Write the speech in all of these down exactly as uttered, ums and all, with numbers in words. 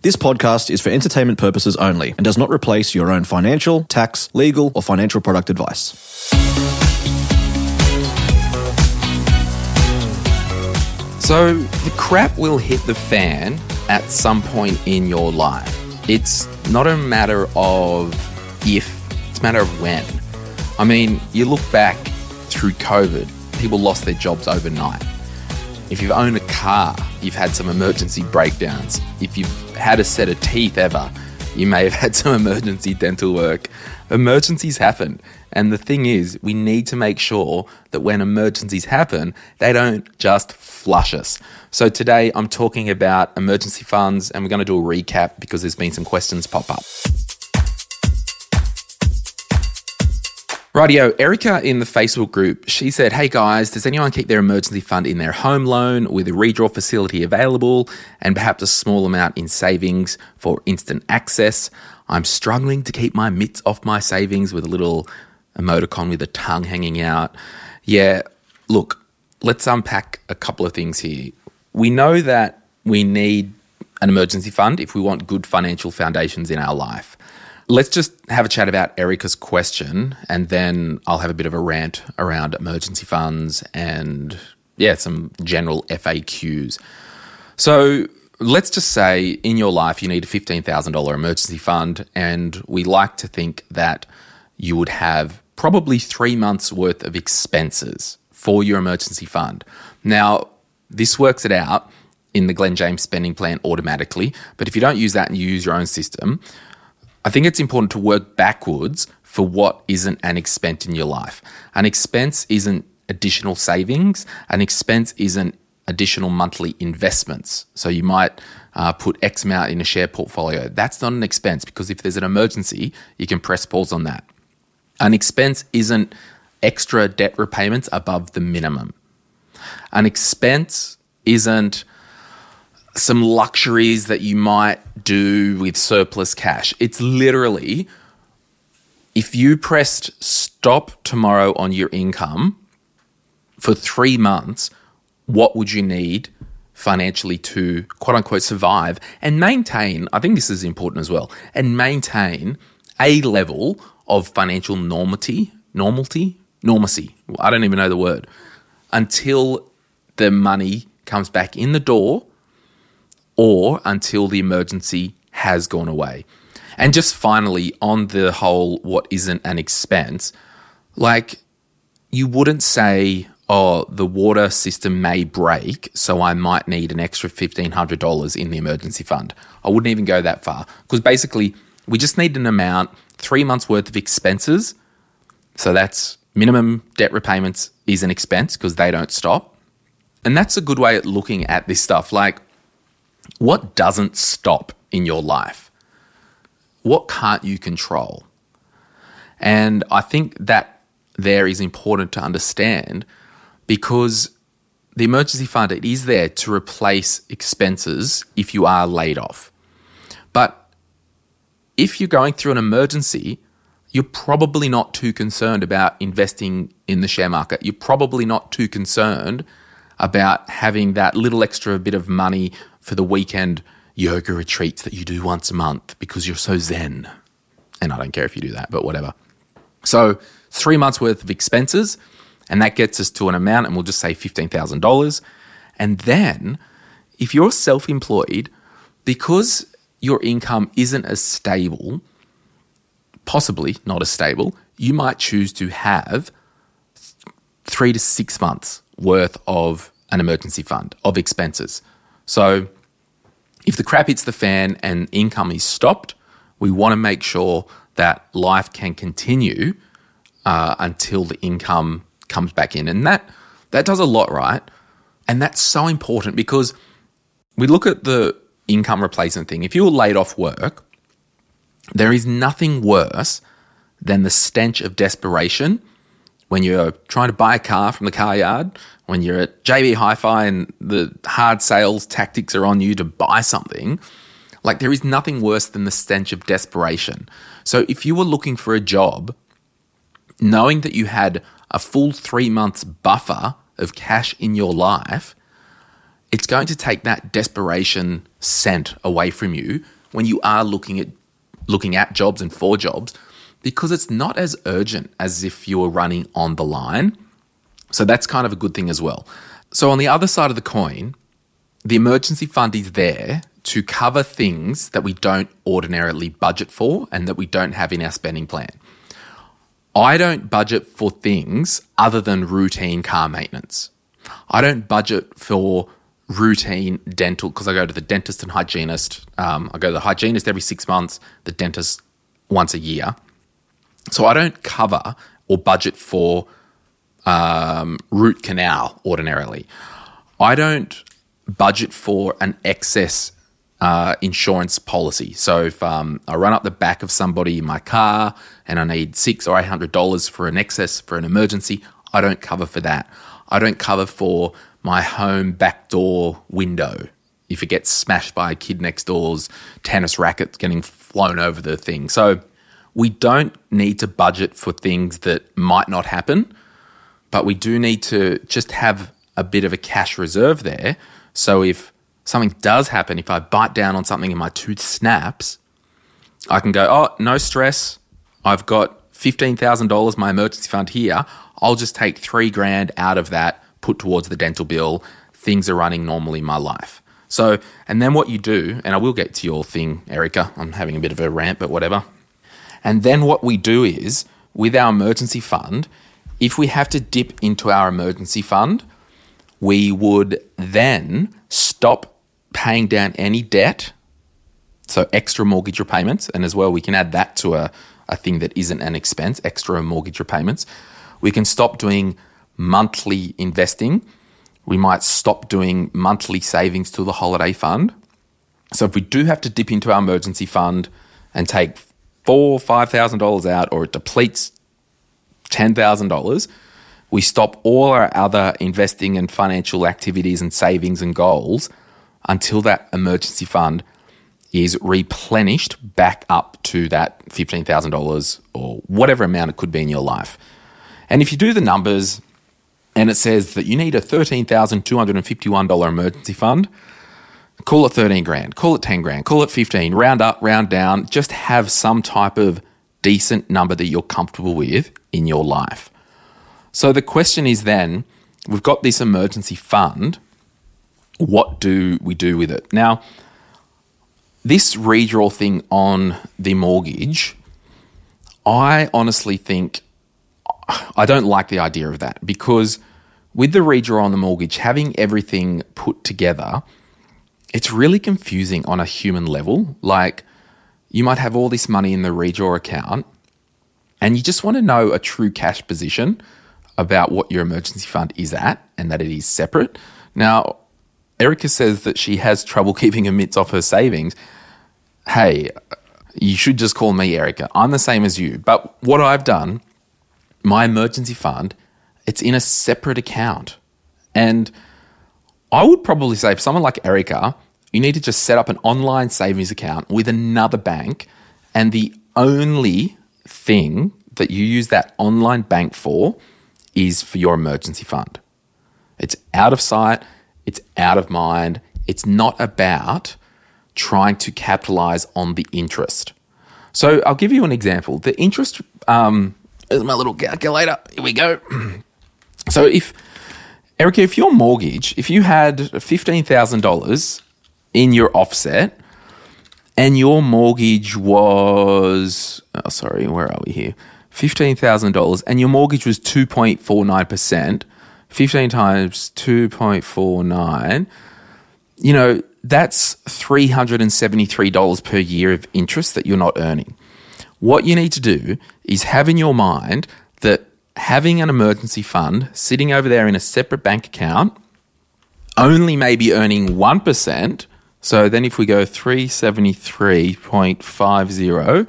This podcast is for entertainment purposes only and does not replace your own financial, tax, legal, or financial product advice. So the crap will hit the fan at some point in your life. It's not a matter of if, it's a matter of when. I mean, you look back through COVID, people lost their jobs overnight. If you've owned a car, you've had some emergency breakdowns. If you've had a set of teeth ever, you may have had some emergency dental work. Emergencies happen. And the thing is, we need to make sure that when emergencies happen, they don't just flush us. So today I'm talking about emergency funds, and we're going to do a recap because there's been some questions pop up. Rightio, Erica in the Facebook group, she said, "Hey guys, does anyone keep their emergency fund in their home loan with a redraw facility available and perhaps a small amount in savings for instant access? I'm struggling to keep my mitts off my savings with a little emoticon with a tongue hanging out." Yeah, look, let's unpack a couple of things here. We know that we need an emergency fund if we want good financial foundations in our life. Let's just have a chat about Erica's question, and then I'll have a bit of a rant around emergency funds and, yeah, some general F A Qs. So let's just say in your life you need a fifteen thousand dollars emergency fund, and we like to think that you would have probably three months' worth of expenses for your emergency fund. Now, this works it out in the Glen James Spending Plan automatically, but if you don't use that and you use your own system, I think it's important to work backwards for what isn't an expense in your life. An expense isn't additional savings. An expense isn't additional monthly investments. So you might uh, put X amount in a share portfolio. That's not an expense, because if there's an emergency, you can press pause on that. An expense isn't extra debt repayments above the minimum. An expense isn't some luxuries that you might do with surplus cash. It's literally, if you pressed stop tomorrow on your income for three months, what would you need financially to, quote unquote, survive and maintain, I think this is important as well, and maintain a level of financial normality, normality, normacy, I don't even know the word, until the money comes back in the door or until the emergency has gone away. And just finally, on the whole, what isn't an expense, like you wouldn't say, oh, the water system may break, so I might need an extra fifteen hundred dollars in the emergency fund. I wouldn't even go that far, because basically we just need an amount, three months worth of expenses. So that's minimum debt repayments is an expense because they don't stop. And that's a good way of looking at this stuff. Like, what doesn't stop in your life? What can't you control? And I think that there is important to understand, because the emergency fund, it is there to replace expenses if you are laid off. But if you're going through an emergency, you're probably not too concerned about investing in the share market. You're probably not too concerned about having that little extra bit of money for the weekend yoga retreats that you do once a month because you're so zen. And I don't care if you do that, but whatever. So three months worth of expenses, and that gets us to an amount, and we'll just say fifteen thousand dollars. And then if you're self-employed, because your income isn't as stable, possibly not as stable, you might choose to have three to six months worth of an emergency fund of expenses. So if the crap hits the fan and income is stopped, we want to make sure that life can continue uh, until the income comes back in. And that that does a lot, right? And that's so important, because we look at the income replacement thing. If you were laid off work, there is nothing worse than the stench of desperation when you're trying to buy a car from the car yard, when you're at J B Hi-Fi and the hard sales tactics are on you to buy something. Like, there is nothing worse than the stench of desperation. So if you were looking for a job, knowing that you had a full three months buffer of cash in your life, it's going to take that desperation scent away from you when you are looking at looking at jobs and for jobs, because it's not as urgent as if you were running on the line. So that's kind of a good thing as well. So on the other side of the coin, the emergency fund is there to cover things that we don't ordinarily budget for and that we don't have in our spending plan. I don't budget for things other than routine car maintenance. I don't budget for routine dental, because I go to the dentist and hygienist. Um, I go to the hygienist every six months, the dentist once a year. So I don't cover or budget for um, root canal ordinarily. I don't budget for an excess Uh, insurance policy. So if um, I run up the back of somebody in my car and I need six or eight hundred dollars for an excess for an emergency, I don't cover for that. I don't cover for my home back door window. If it gets smashed by a kid next door's tennis racket getting flown over the thing. So we don't need to budget for things that might not happen, but we do need to just have a bit of a cash reserve there. So if something does happen, if I bite down on something and my tooth snaps, I can go, oh, no stress. I've got fifteen thousand dollars, my emergency fund here. I'll just take three grand out of that, put towards the dental bill. Things are running normally in my life. So, and then what you do, and I will get to your thing, Erica, I'm having a bit of a rant, but whatever. And then what we do is, with our emergency fund, if we have to dip into our emergency fund, we would then stop paying down any debt, so extra mortgage repayments, and as well we can add that to a, a thing that isn't an expense, extra mortgage repayments. We can stop doing monthly investing. We might stop doing monthly savings to the holiday fund. So if we do have to dip into our emergency fund and take four or five thousand dollars out, or it depletes ten thousand dollars, we stop all our other investing and financial activities and savings and goals until that emergency fund is replenished back up to that fifteen thousand dollars or whatever amount it could be in your life. And if you do the numbers and it says that you need a thirteen thousand two hundred fifty-one dollars emergency fund, call it thirteen grand, call it ten grand, call it fifteen, round up, round down, just have some type of decent number that you're comfortable with in your life. So the question is then, we've got this emergency fund, what do we do with it? Now, this redraw thing on the mortgage, I honestly think I don't like the idea of that, because with the redraw on the mortgage, having everything put together, it's really confusing on a human level. Like, you might have all this money in the redraw account and you just want to know a true cash position about what your emergency fund is at and that it is separate. Now, Erica says that she has trouble keeping her mitts off her savings. Hey, you should just call me Erica. I'm the same as you. But what I've done, my emergency fund, it's in a separate account. And I would probably say, for someone like Erica, you need to just set up an online savings account with another bank, and the only thing that you use that online bank for is for your emergency fund. It's out of sight. It's out of mind. It's not about trying to capitalize on the interest. So I'll give you an example. The interest, um, is my little calculator. Here we go. So if, Erica, if your mortgage, if you had fifteen thousand dollars in your offset and your mortgage was, oh, sorry, where are we here? fifteen thousand dollars and your mortgage was two point four nine percent, fifteen times two point four nine, you know, that's three hundred seventy-three dollars per year of interest that you're not earning. What you need to do is have in your mind that having an emergency fund sitting over there in a separate bank account only maybe earning one percent. So then if we go three seventy-three point five zero,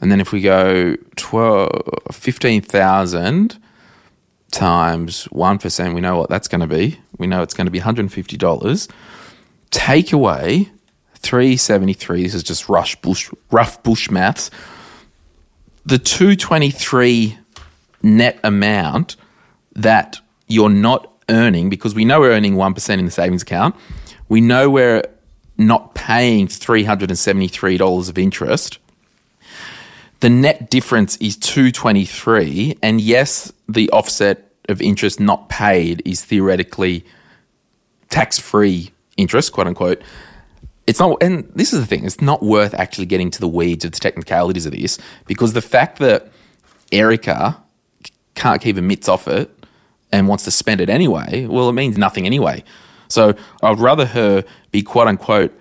and then if we go fifteen thousand times one percent, we know what that's going to be. We know it's going to be one hundred fifty dollars. Take away three seventy-three. This is just rough bush, rough bush maths. The two twenty-three net amount that you're not earning, because we know we're earning one percent in the savings account. We know we're not paying three hundred seventy-three dollars of interest. The net difference is two twenty-three, and yes, the offset of interest not paid is theoretically tax-free interest, quote unquote. It's not, and this is the thing, it's not worth actually getting to the weeds of the technicalities of this, because the fact that Erica can't keep her mitts off it and wants to spend it anyway, well, it means nothing anyway. So I'd rather her be, quote unquote,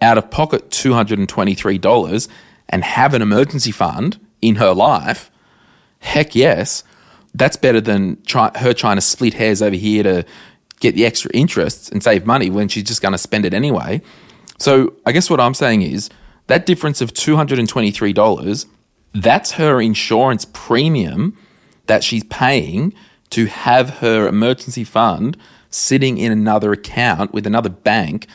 out of pocket two hundred twenty-three dollars and have an emergency fund in her life. Heck yes, that's better than try, her trying to split hairs over here to get the extra interest and save money when she's just going to spend it anyway. So I guess what I'm saying is that difference of two hundred twenty-three dollars, that's her insurance premium that she's paying to have her emergency fund sitting in another account with another bank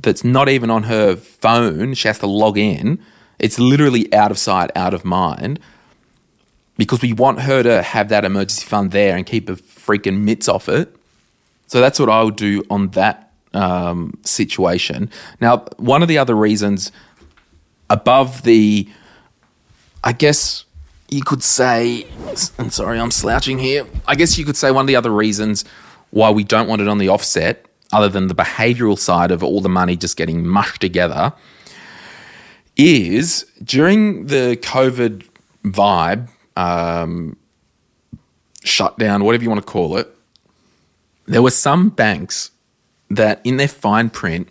that's not even on her phone. She has to log in. It's literally out of sight, out of mind, because we want her to have that emergency fund there and keep her freaking mitts off it. So that's what I would do on that um, situation. Now, one of the other reasons above the, I guess you could say, and sorry, I'm slouching here. I guess you could say one of the other reasons why we don't want it on the offset, other than the behavioural side of all the money just getting mushed together, is during the COVID vibe, um, shutdown, whatever you want to call it, there were some banks that in their fine print,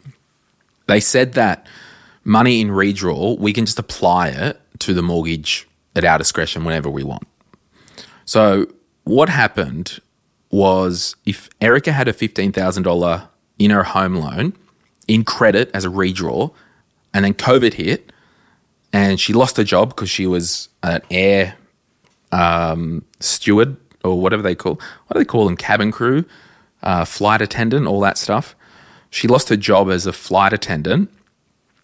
they said that money in redrawal, we can just apply it to the mortgage at our discretion whenever we want. So what happened was, if Erica had a fifteen thousand dollars in her home loan in credit as a redraw, and then COVID hit and she lost her job because she was an air um, steward or whatever they call, what do they call them, cabin crew, uh, flight attendant, all that stuff. She lost her job as a flight attendant.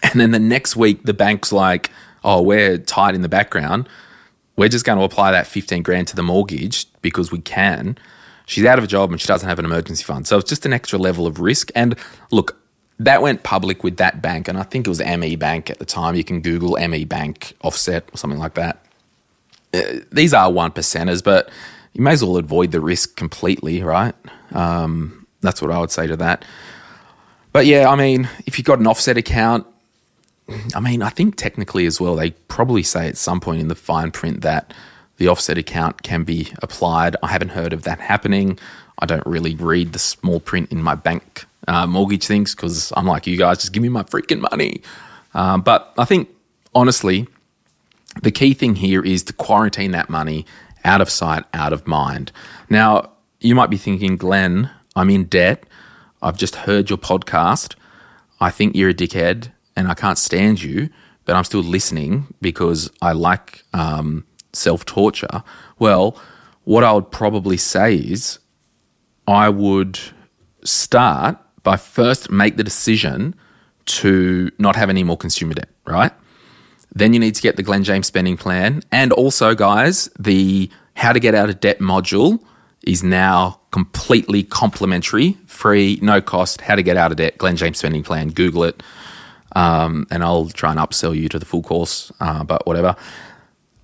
And then the next week, the bank's like, oh, we're tight in the background. We're just going to apply that fifteen grand to the mortgage because we can. She's out of a job and she doesn't have an emergency fund. So it's just an extra level of risk. And look, that went public with that bank, and I think it was M E Bank at the time. You can Google M E Bank offset or something like that. Uh, these are one percenters, but you may as well avoid the risk completely, right? Um, that's what I would say to that. But yeah, I mean, if you've got an offset account, I mean, I think technically as well, they probably say at some point in the fine print that the offset account can be applied. I haven't heard of that happening. I don't really read the small print in my bank Uh, mortgage things, because I'm like you guys, just give me my freaking money. Um, but I think, honestly, the key thing here is to quarantine that money out of sight, out of mind. Now, you might be thinking, Glenn, I'm in debt. I've just heard your podcast. I think you're a dickhead and I can't stand you, but I'm still listening because I like um, self-torture. Well, what I would probably say is I would start by first make the decision to not have any more consumer debt, right? Then you need to get the Glen James Spending Plan. And also, guys, the How to Get Out of Debt module is now completely complimentary, free, no cost. How to Get Out of Debt, Glen James Spending Plan, Google it. Um, and I'll try and upsell you to the full course, uh, but whatever.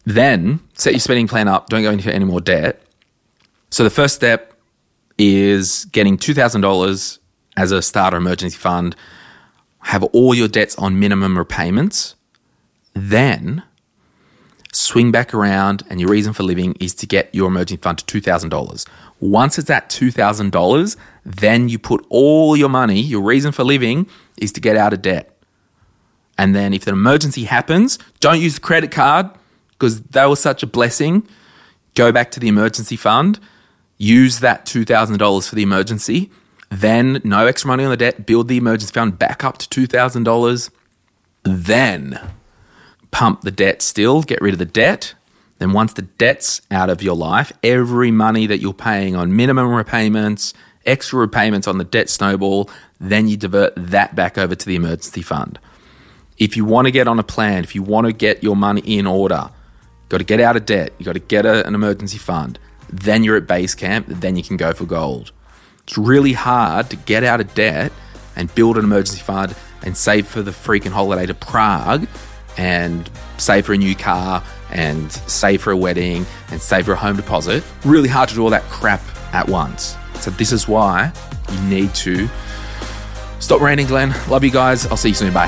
Then set your spending plan up. Don't go into any more debt. So the first step is getting two thousand dollars as a starter emergency fund, have all your debts on minimum repayments, then swing back around and your reason for living is to get your emergency fund to two thousand dollars. Once it's at two thousand dollars, then you put all your money, your reason for living is to get out of debt. And then if an emergency happens, don't use the credit card because that was such a blessing. Go back to the emergency fund. Use that two thousand dollars for the emergency Then no extra money on the debt. Build the emergency fund back up to two thousand dollars. Then pump the debt still. Get rid of the debt. Then once the debt's out of your life, every money that you're paying on minimum repayments, extra repayments on the debt snowball, then you divert that back over to the emergency fund. If you want to get on a plan, if you want to get your money in order, you've got to get out of debt, you've got to get a, an emergency fund. Then you're at base camp, then you can go for gold. It's really hard to get out of debt and build an emergency fund and save for the freaking holiday to Prague and save for a new car and save for a wedding and save for a home deposit. Really hard to do all that crap at once. So this is why you need to stop ranting, Glenn. Love you guys. I'll see you soon. Bye.